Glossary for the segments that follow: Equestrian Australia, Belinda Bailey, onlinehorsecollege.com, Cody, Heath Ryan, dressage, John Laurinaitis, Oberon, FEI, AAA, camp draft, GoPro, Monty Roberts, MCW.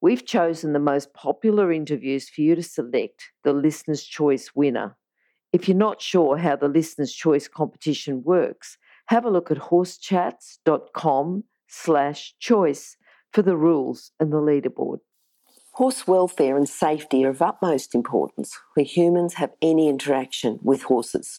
We've chosen the most popular interviews for you to select the Listener's Choice winner. If you're not sure how the Listener's Choice competition works, have a look at horsechats.com/choice for the rules and the leaderboard. Horse welfare and safety are of utmost importance where humans have any interaction with horses.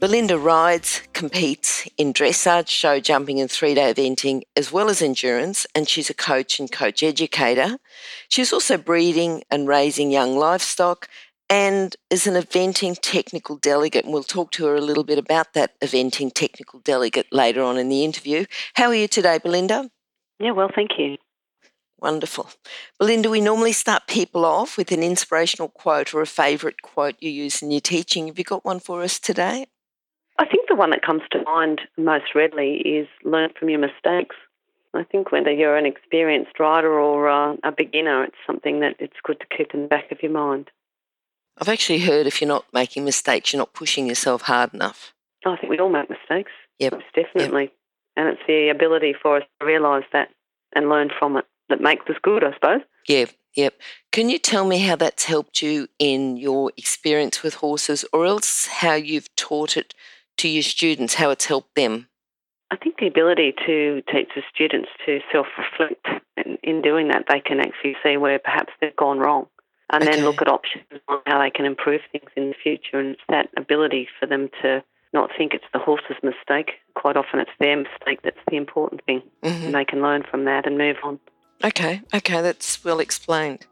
Belinda rides, competes in dressage, show jumping and three-day eventing, as well as endurance, and she's a coach and coach educator. She's also breeding and raising young livestock and is an eventing technical delegate, and we'll talk to her a little bit about that eventing technical delegate later on in the interview. How are you today, Belinda? Yeah, well, thank you. Wonderful. Belinda, we normally start people off with an inspirational quote or a favourite quote you use in your teaching. Have you got one for us today? I think the one that comes to mind most readily is learn from your mistakes. I think whether you're an experienced rider or a beginner, it's something that it's good to keep in the back of your mind. I've actually heard if you're not making mistakes, you're not pushing yourself hard enough. I think we all make mistakes. Yep. Most definitely. Yep. And it's the ability for us to realise that and learn from it that makes us good, I suppose. Yeah. Yep. Can you tell me how that's helped you in your experience with horses, or else how you've taught it to your students, how it's helped them? I think the ability to teach the students to self-reflect, and in doing that they can actually see where perhaps they've gone wrong and then look at options on how they can improve things in the future. And it's that ability for them to not think it's the horse's mistake. Quite often it's their mistake that's the important thing, mm-hmm. and they can learn from that and move on. Okay, that's well explained.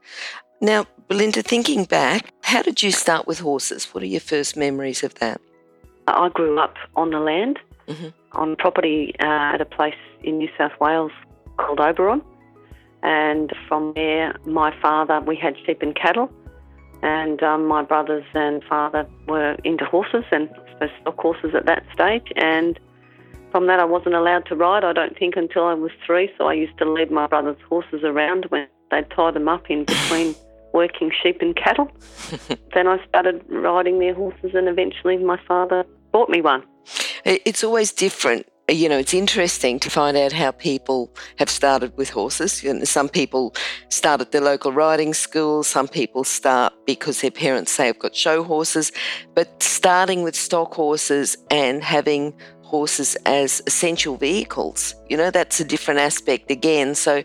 Now, Belinda, thinking back, how did you start with horses? What are your first memories of that? I grew up on the land, mm-hmm. on property at a place in New South Wales called Oberon. And from there, my father, we had sheep and cattle. And my brothers and father were into horses and stock horses at that stage. And from that, I wasn't allowed to ride, I don't think, until I was 3. So I used to lead my brother's horses around when they'd tie them up in between working sheep and cattle. Then I started riding their horses, and eventually my father bought me one. It's always different. You know, it's interesting to find out how people have started with horses. You know, some people start at their local riding school. Some people start because their parents say, I've got show horses. But starting with stock horses and having horses as essential vehicles, you know, that's a different aspect again. So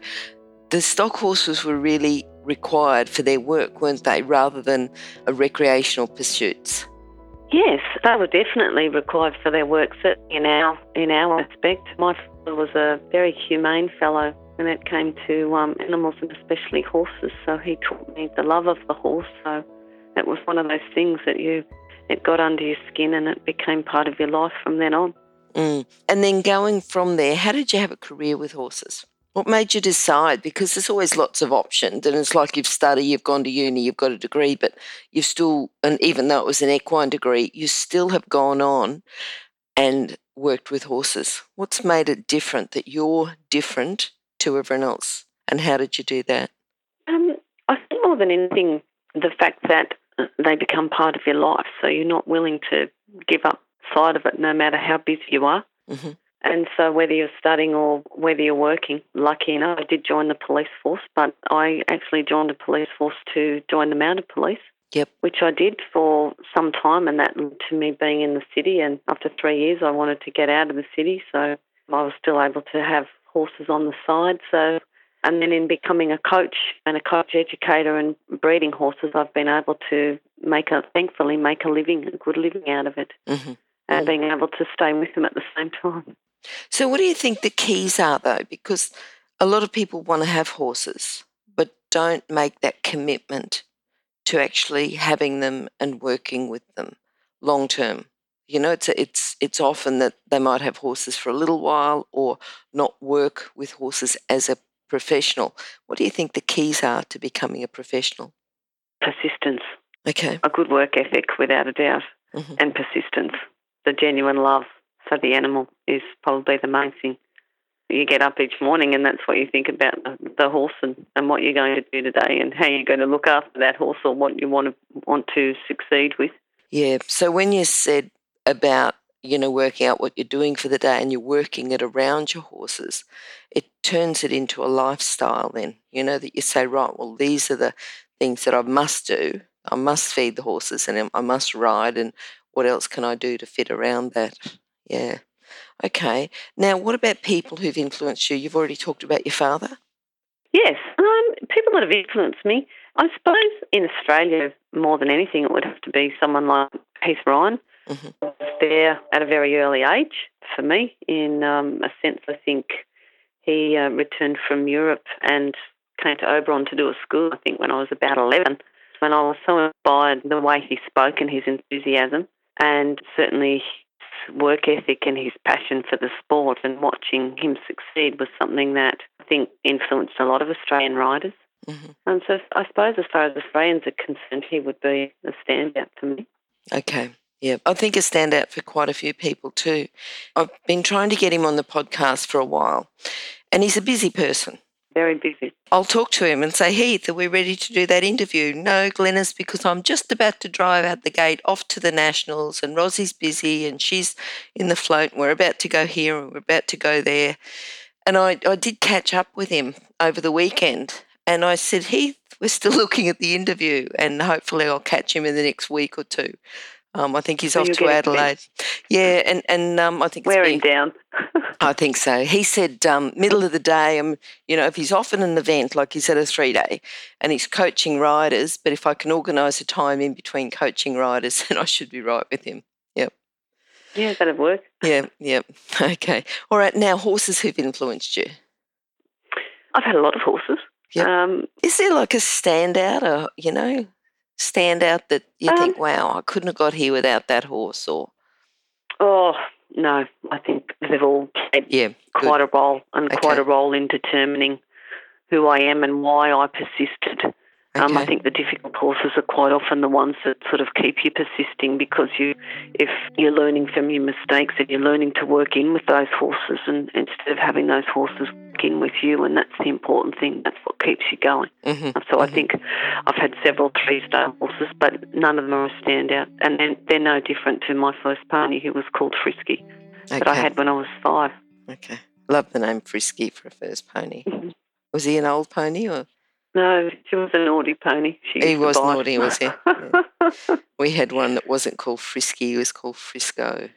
the stock horses were really required for their work, weren't they, rather than a recreational pursuits? Yes, they were definitely required for their work, certainly in our aspect. My father was a very humane fellow when it came to animals and especially horses, so he taught me the love of the horse. So it was one of those things that it got under your skin and it became part of your life from then on. Mm. And then going from there, how did you have a career with horses? What made you decide? Because there's always lots of options, and it's like you've studied, you've gone to uni, you've got a degree, but you've still, and even though it was an equine degree, you still have gone on and worked with horses. What's made it different, that you're different to everyone else, and how did you do that? I think more than anything, the fact that they become part of your life, so you're not willing to give up sight of it no matter how busy you are. Mm-hmm. And so whether you're studying or whether you're working, lucky enough, I did join the police force, but I actually joined the police force to join the mounted police, yep. which I did for some time, and that led to me being in the city. And after 3 years, I wanted to get out of the city, so I was still able to have horses on the side. So And then in becoming a coach and a coach educator and breeding horses, I've been able to thankfully make a living, a good living out of it, mm-hmm. and being able to stay with them at the same time. So what do you think the keys are, though? Because a lot of people want to have horses but don't make that commitment to actually having them and working with them long term. You know, it's often that they might have horses for a little while or not work with horses as a professional. What do you think the keys are to becoming a professional? Persistence. Okay. A good work ethic, without a doubt, mm-hmm. and persistence. The genuine love for the animal is probably the main thing. You get up each morning and that's what you think about the horse and what you're going to do today and how you're going to look after that horse or what you want to succeed with. Yeah. So when you said about, you know, working out what you're doing for the day and you're working it around your horses, it turns it into a lifestyle then, you know, that you say, right, well, these are the things that I must do. I must feed the horses and I must ride, and what else can I do to fit around that? Yeah. Okay. Now, what about people who've influenced you? You've already talked about your father. Yes. People that have influenced me, I suppose in Australia, more than anything, it would have to be someone like Heath Ryan. Mm-hmm. I was there at a very early age for me. In a sense, I think he returned from Europe and came to Oberon to do a school, I think, when I was about 11. And I was so inspired the way he spoke and his enthusiasm, and certainly his work ethic and his passion for the sport, and watching him succeed was something that I think influenced a lot of Australian riders. Mm-hmm. And so I suppose as far as Australians are concerned, he would be a standout for me. Okay. Yeah, I think a standout for quite a few people too. I've been trying to get him on the podcast for a while, and he's a busy person. Very busy. I'll talk to him and say, Heath, are we ready to do that interview? No, Glennis, because I'm just about to drive out the gate off to the Nationals, and Rosie's busy and she's in the float, and we're about to go here and we're about to go there. And I did catch up with him over the weekend, and I said, Heath, we're still looking at the interview, and hopefully I'll catch him in the next week or two. I think he's off to Adelaide. Yeah, and I think it's wearing down. I think so. He said middle of the day, you know, if he's off in an event, like he's at a 3-day and he's coaching riders, but if I can organise a time in between coaching riders, then I should be right with him. Yep. Yeah, that'd work. Yeah. Okay. All right, now horses who've influenced you. I've had a lot of horses. Yep. Is there like a standout or, you know, standout that you think, wow, I couldn't have got here without that horse? Or oh no, I think they've all played quite a role, and okay. quite a role in determining who I am and why I persisted. Okay. I think the difficult horses are quite often the ones that sort of keep you persisting, because if you're learning from your mistakes and you're learning to work in with those horses, and instead of having those horses work in with you, and that's the important thing, that's what keeps you going. Mm-hmm. So I think I've had several 3-star horses, but none of them are a standout. And they're no different to my first pony, who was called Frisky, okay. that I had when I was 5. Okay. Love the name Frisky for a first pony. Mm-hmm. Was he an old pony or...? No, she was a naughty pony. He was naughty, was he? Yeah. We had one that wasn't called Frisky, he was called Frisco.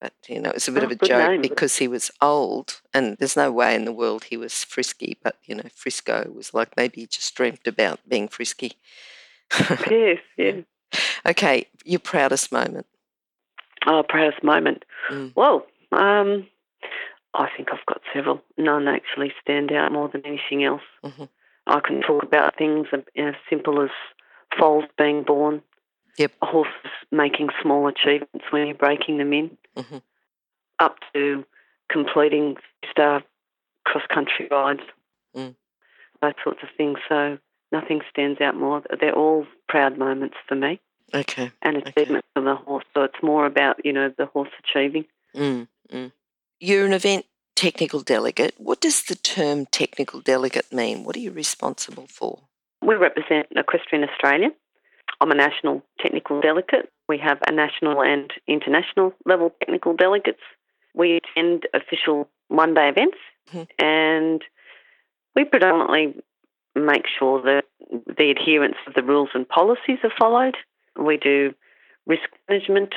But, you know, it was a bit of a joke name, because he was old, and there's no way in the world he was frisky, but, you know, Frisco was like maybe he just dreamt about being frisky. Yes, yeah. Okay, your proudest moment. Oh, proudest moment. Mm. Well, I think I've got several. None actually stand out more than anything else. Mm-hmm. I can talk about things as simple as foals being born, yep. horses making small achievements when you're breaking them in, mm-hmm. up to completing 3-star cross-country rides, those sorts of things. So nothing stands out more. They're all proud moments for me. Okay. And achievements for the horse. So it's more about, you know, the horse achieving. You're an event technical delegate. What does the term technical delegate mean? What are you responsible for? We represent Equestrian Australia. I'm a national technical delegate. We have a national and international level technical delegates. We attend official one-day events, mm-hmm. and we predominantly make sure that the adherence of the rules and policies are followed. We do risk management.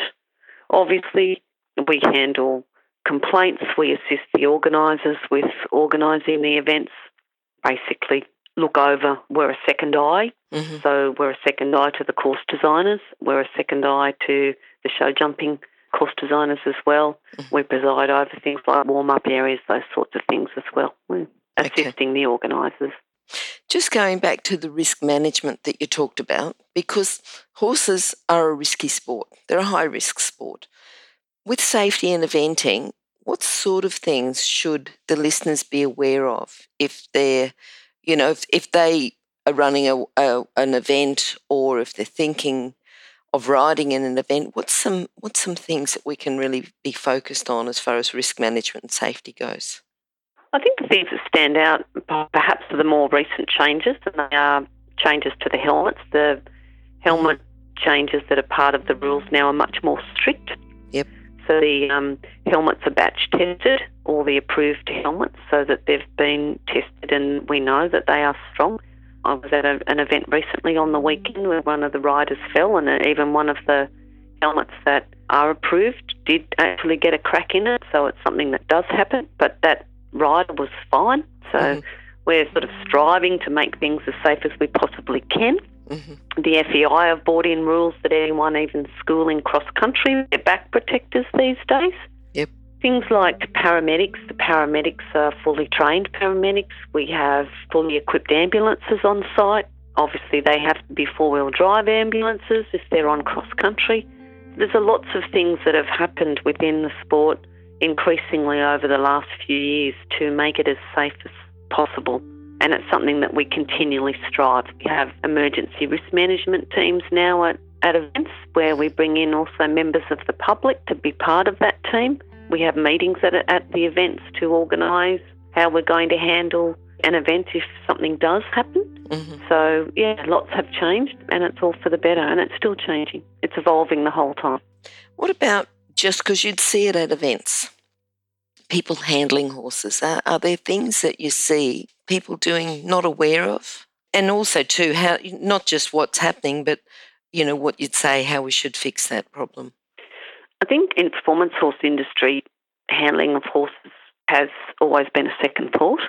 Obviously, we handle complaints, we assist the organisers with organising the events, basically look over, we're a second eye. Mm-hmm. So we're a second eye to the course designers. We're a second eye to the show jumping course designers as well. Mm-hmm. We preside over things like warm-up areas, those sorts of things as well. We're assisting the organisers. Just going back to the risk management that you talked about, because horses are a risky sport. They're a high-risk sport. With safety and eventing, what sort of things should the listeners be aware of if they're, you know, if they are running an event, or if they're thinking of riding in an event? What's some things that we can really be focused on as far as risk management and safety goes? I think the things that stand out perhaps are the more recent changes, and they are changes to the helmets. The helmet changes that are part of the rules now are much more strict. Yep. So the helmets are batch tested, all the approved helmets, so that they've been tested and we know that they are strong. I was at an event recently on the weekend where one of the riders fell, and even one of the helmets that are approved did actually get a crack in it, so it's something that does happen, but that rider was fine. So we're sort of striving to make things as safe as we possibly can. Mm-hmm. The FEI have brought in rules that anyone, even schooling cross-country, they're back protectors these days. Yep. Things like paramedics. The paramedics are fully trained paramedics. We have fully equipped ambulances on site. Obviously, they have to be four-wheel drive ambulances if they're on cross-country. There's a lots of things that have happened within the sport increasingly over the last few years to make it as safe as possible. And it's something that we continually strive. We have emergency risk management teams now at events where we bring in also members of the public to be part of that team. We have meetings at the events to organise how we're going to handle an event if something does happen. Mm-hmm. So, yeah, lots have changed, and it's all for the better, and it's still changing. It's evolving the whole time. What about just because you'd see it at events? People handling horses, are there things that you see people doing not aware of? And also too, how, not just what's happening, but, you know, what you'd say how we should fix that problem. I think in the performance horse industry, handling of horses has always been a second thought.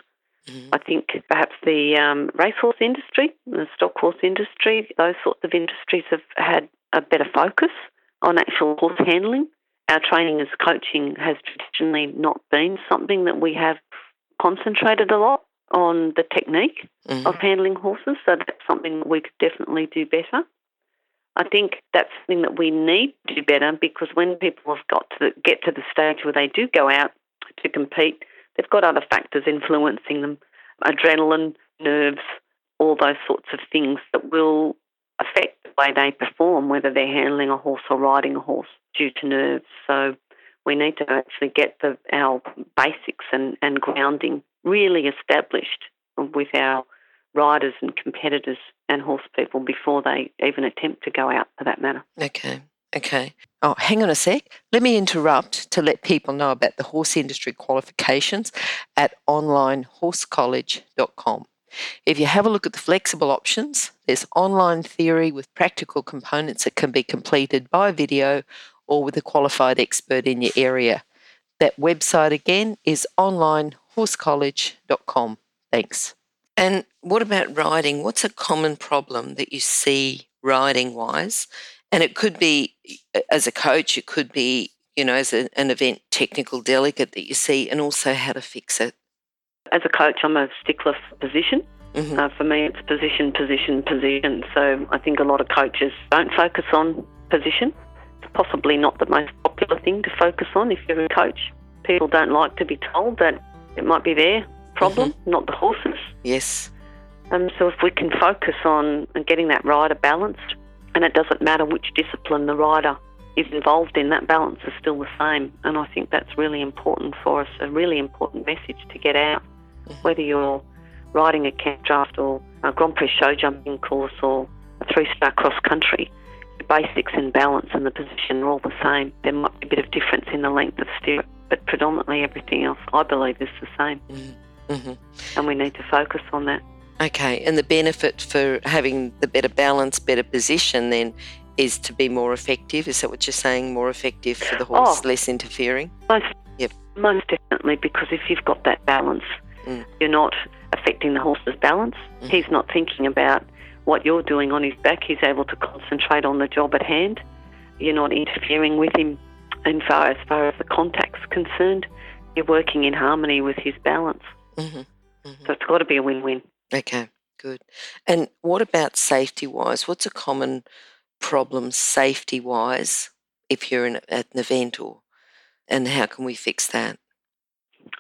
Mm-hmm. I think perhaps the racehorse industry, the stock horse industry, those sorts of industries have had a better focus on actual horse handling. Our training as coaching has traditionally not been something that we have concentrated a lot on the technique of handling horses, so that's something that we could definitely do better. I think that's something that we need to do better, because when people have got to get to the stage where they do go out to compete, they've got other factors influencing them, adrenaline, nerves, all those sorts of things that will affect the way they perform, whether they're handling a horse or riding a horse, due to nerves. So we need to actually get our basics and grounding really established with our riders and competitors and horse people before they even attempt to go out, for that matter. Okay. Oh, hang on a sec. Let me interrupt to let people know about the horse industry qualifications at onlinehorsecollege.com. If you have a look at the flexible options, there's online theory with practical components that can be completed by video or with a qualified expert in your area. That website again is onlinehorsecollege.com. Thanks. And what about riding? What's a common problem that you see riding-wise? And it could be as a coach, it could be, you know, as an event technical delegate that you see, and also how to fix it. As a coach, I'm a stickler for position. Mm-hmm. For me, it's position. So I think a lot of coaches don't focus on position. It's possibly not the most popular thing to focus on if you're a coach. People don't like to be told that it might be their problem, not the horses. Yes. So if we can focus on getting that rider balanced, and it doesn't matter which discipline the rider is involved in, that balance is still the same. And I think that's really important for us, a really important message to get out. Whether you're riding a camp draft or a Grand Prix show jumping course or a 3-star cross country, the basics and balance and the position are all the same. There might be a bit of difference in the length of stirrup, but predominantly everything else, I believe, is the same. Mm-hmm. And we need to focus on that. Okay, and the benefit for having the better balance, better position then is to be more effective. Is that what you're saying? More effective for the horse, less interfering? Most definitely, because if you've got that balance, you're not affecting the horse's balance. Mm. He's not thinking about what you're doing on his back. He's able to concentrate on the job at hand. You're not interfering with him as far as the contact's concerned. You're working in harmony with his balance. Mm-hmm. Mm-hmm. So it's got to be a win-win. Okay, good. And what about safety-wise? What's a common problem safety-wise if you're at an event, and how can we fix that?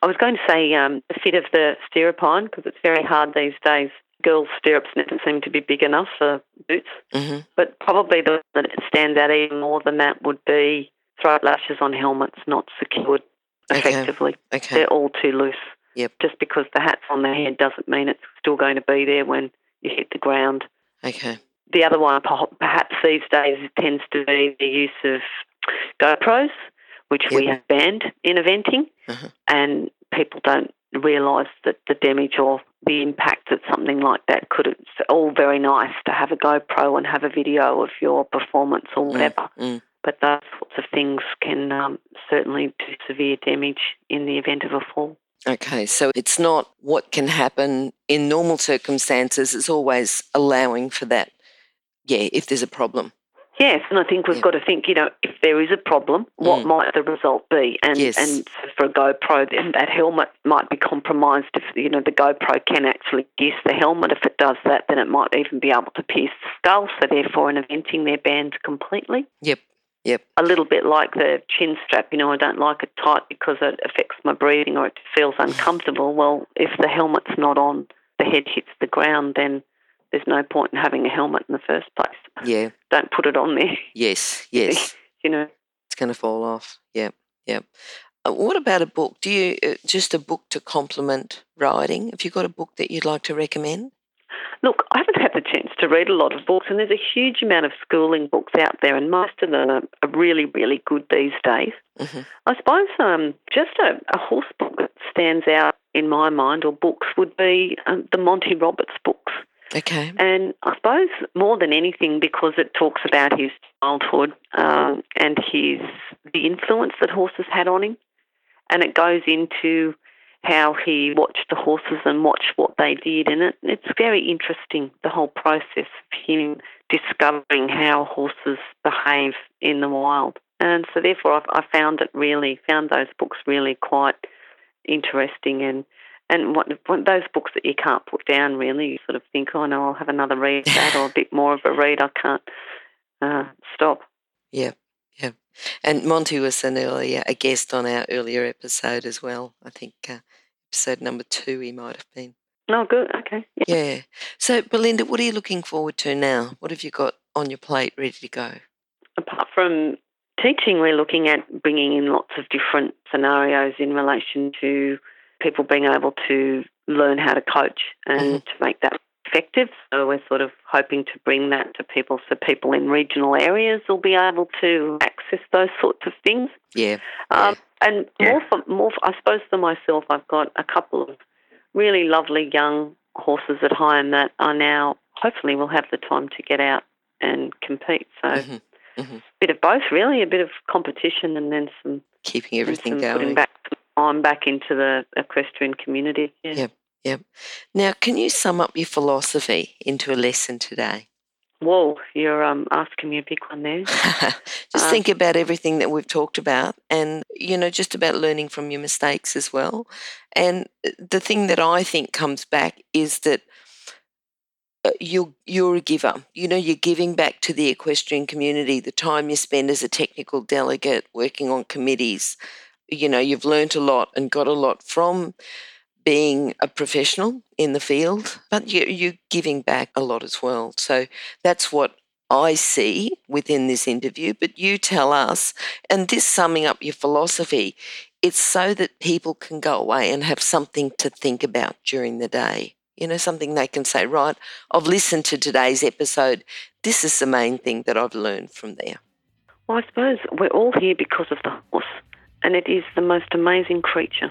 I was going to say the fit of the stirrup iron, because it's very hard these days. Girls' stirrups never seem to be big enough for boots. Mm-hmm. But probably the one that stands out even more than that would be throat lashes on helmets not secured effectively. Okay. They're all too loose. Yep. Just because the hat's on the head doesn't mean it's still going to be there when you hit the ground. Okay. The other one perhaps these days tends to be the use of GoPros, which yep. we have banned in eventing, uh-huh. and people don't realise that the damage or the impact that something like that could. It's all very nice to have a GoPro and have a video of your performance or whatever, but those sorts of things can certainly do severe damage in the event of a fall. Okay, so it's not what can happen in normal circumstances, it's always allowing for that, if there's a problem. Yes, and I think we've got to think, if there is a problem, what might the result be? And, and for a GoPro, then that helmet might be compromised. If, the GoPro can actually pierce the helmet. If it does that, then it might even be able to pierce the skull. So therefore, in eventing, they're banned completely. Yep. A little bit like the chin strap, I don't like it tight because it affects my breathing or it feels uncomfortable. Well, if the helmet's not on, the head hits the ground, then there's no point in having a helmet in the first place. Yeah. Don't put it on there. Yes. It's going to fall off. Yep. What about a book? Do you just a book to complement riding? Have you got a book that you'd like to recommend? Look, I haven't had the chance to read a lot of books, and there's a huge amount of schooling books out there, and most of them are really, really good these days. Mm-hmm. I suppose just a horse book that stands out in my mind, or books, would be the Monty Roberts books. Okay. And I suppose more than anything because it talks about his childhood and the influence that horses had on him. And it goes into how he watched the horses and watched what they did. And it's very interesting, the whole process of him discovering how horses behave in the wild. And so therefore I found those books really quite interesting and what those books that you can't put down, really. You sort of think, oh, no, I'll have another read of that or a bit more of a read. I can't stop. Yeah. And Monty was a guest on our earlier episode as well. I think episode number 2 he might have been. Oh, good. Okay. Yeah. So, Belinda, what are you looking forward to now? What have you got on your plate ready to go? Apart from teaching, we're looking at bringing in lots of different scenarios in relation to people being able to learn how to coach and to make that effective. So we're sort of hoping to bring that to people so people in regional areas will be able to access those sorts of things. I suppose for myself, I've got a couple of really lovely young horses at home that are now hopefully will have the time to get out and compete. So a bit of both, really, a bit of competition and then some keeping everything going. I'm back into the equestrian community. Yeah. Yep. Now, can you sum up your philosophy into a lesson today? Whoa, you're asking me a big one there. Just think about everything that we've talked about and, just about learning from your mistakes as well. And the thing that I think comes back is that you're a giver. You're giving back to the equestrian community, the time you spend as a technical delegate working on committees. You've learnt a lot and got a lot from being a professional in the field, but you're giving back a lot as well. So that's what I see within this interview, but you tell us, and this summing up your philosophy, it's so that people can go away and have something to think about during the day, something they can say, right, I've listened to today's episode. This is the main thing that I've learned from there. Well, I suppose we're all here because of the horse. And it is the most amazing creature.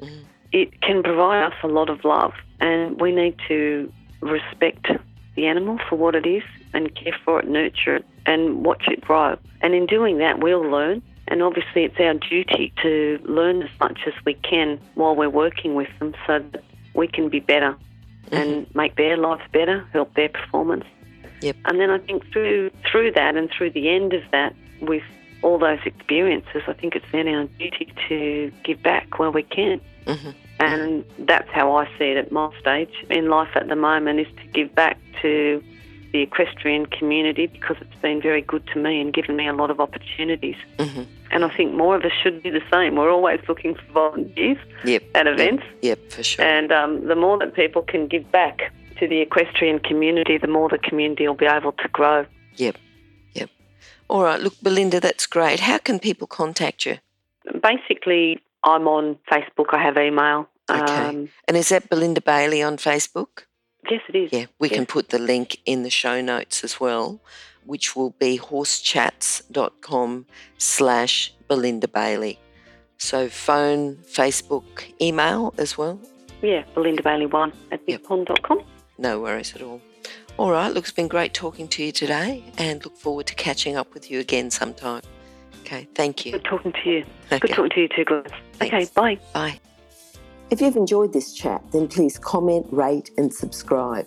Mm. It can provide us a lot of love, and we need to respect the animal for what it is and care for it, nurture it, and watch it grow. And in doing that, we'll learn. And obviously it's our duty to learn as much as we can while we're working with them so that we can be better and make their lives better, help their performance. Yep. And then I think through that and through the end of that, with all those experiences, I think it's then our duty to give back where we can. Mm-hmm. And that's how I see it at my stage in life at the moment, is to give back to the equestrian community, because it's been very good to me and given me a lot of opportunities. Mm-hmm. And I think more of us should do the same. We're always looking for volunteers at events. Yep, for sure. And the more that people can give back to the equestrian community, the more the community will be able to grow. Yep. All right, look, Belinda, that's great. How can people contact you? Basically, I'm on Facebook. I have email. Okay. And is that Belinda Bailey on Facebook? Yes, it is. Yeah, we can put the link in the show notes as well, which will be horsechats.com/Belinda Bailey. So phone, Facebook, email as well? Yeah, BelindaBailey1@bigpond.com. No worries at all. All right, look, it's been great talking to you today, and look forward to catching up with you again sometime. Okay, thank you. Good talking to you. Okay. Good talking to you too, Glenn. Okay, bye. Bye. If you've enjoyed this chat, then please comment, rate and subscribe.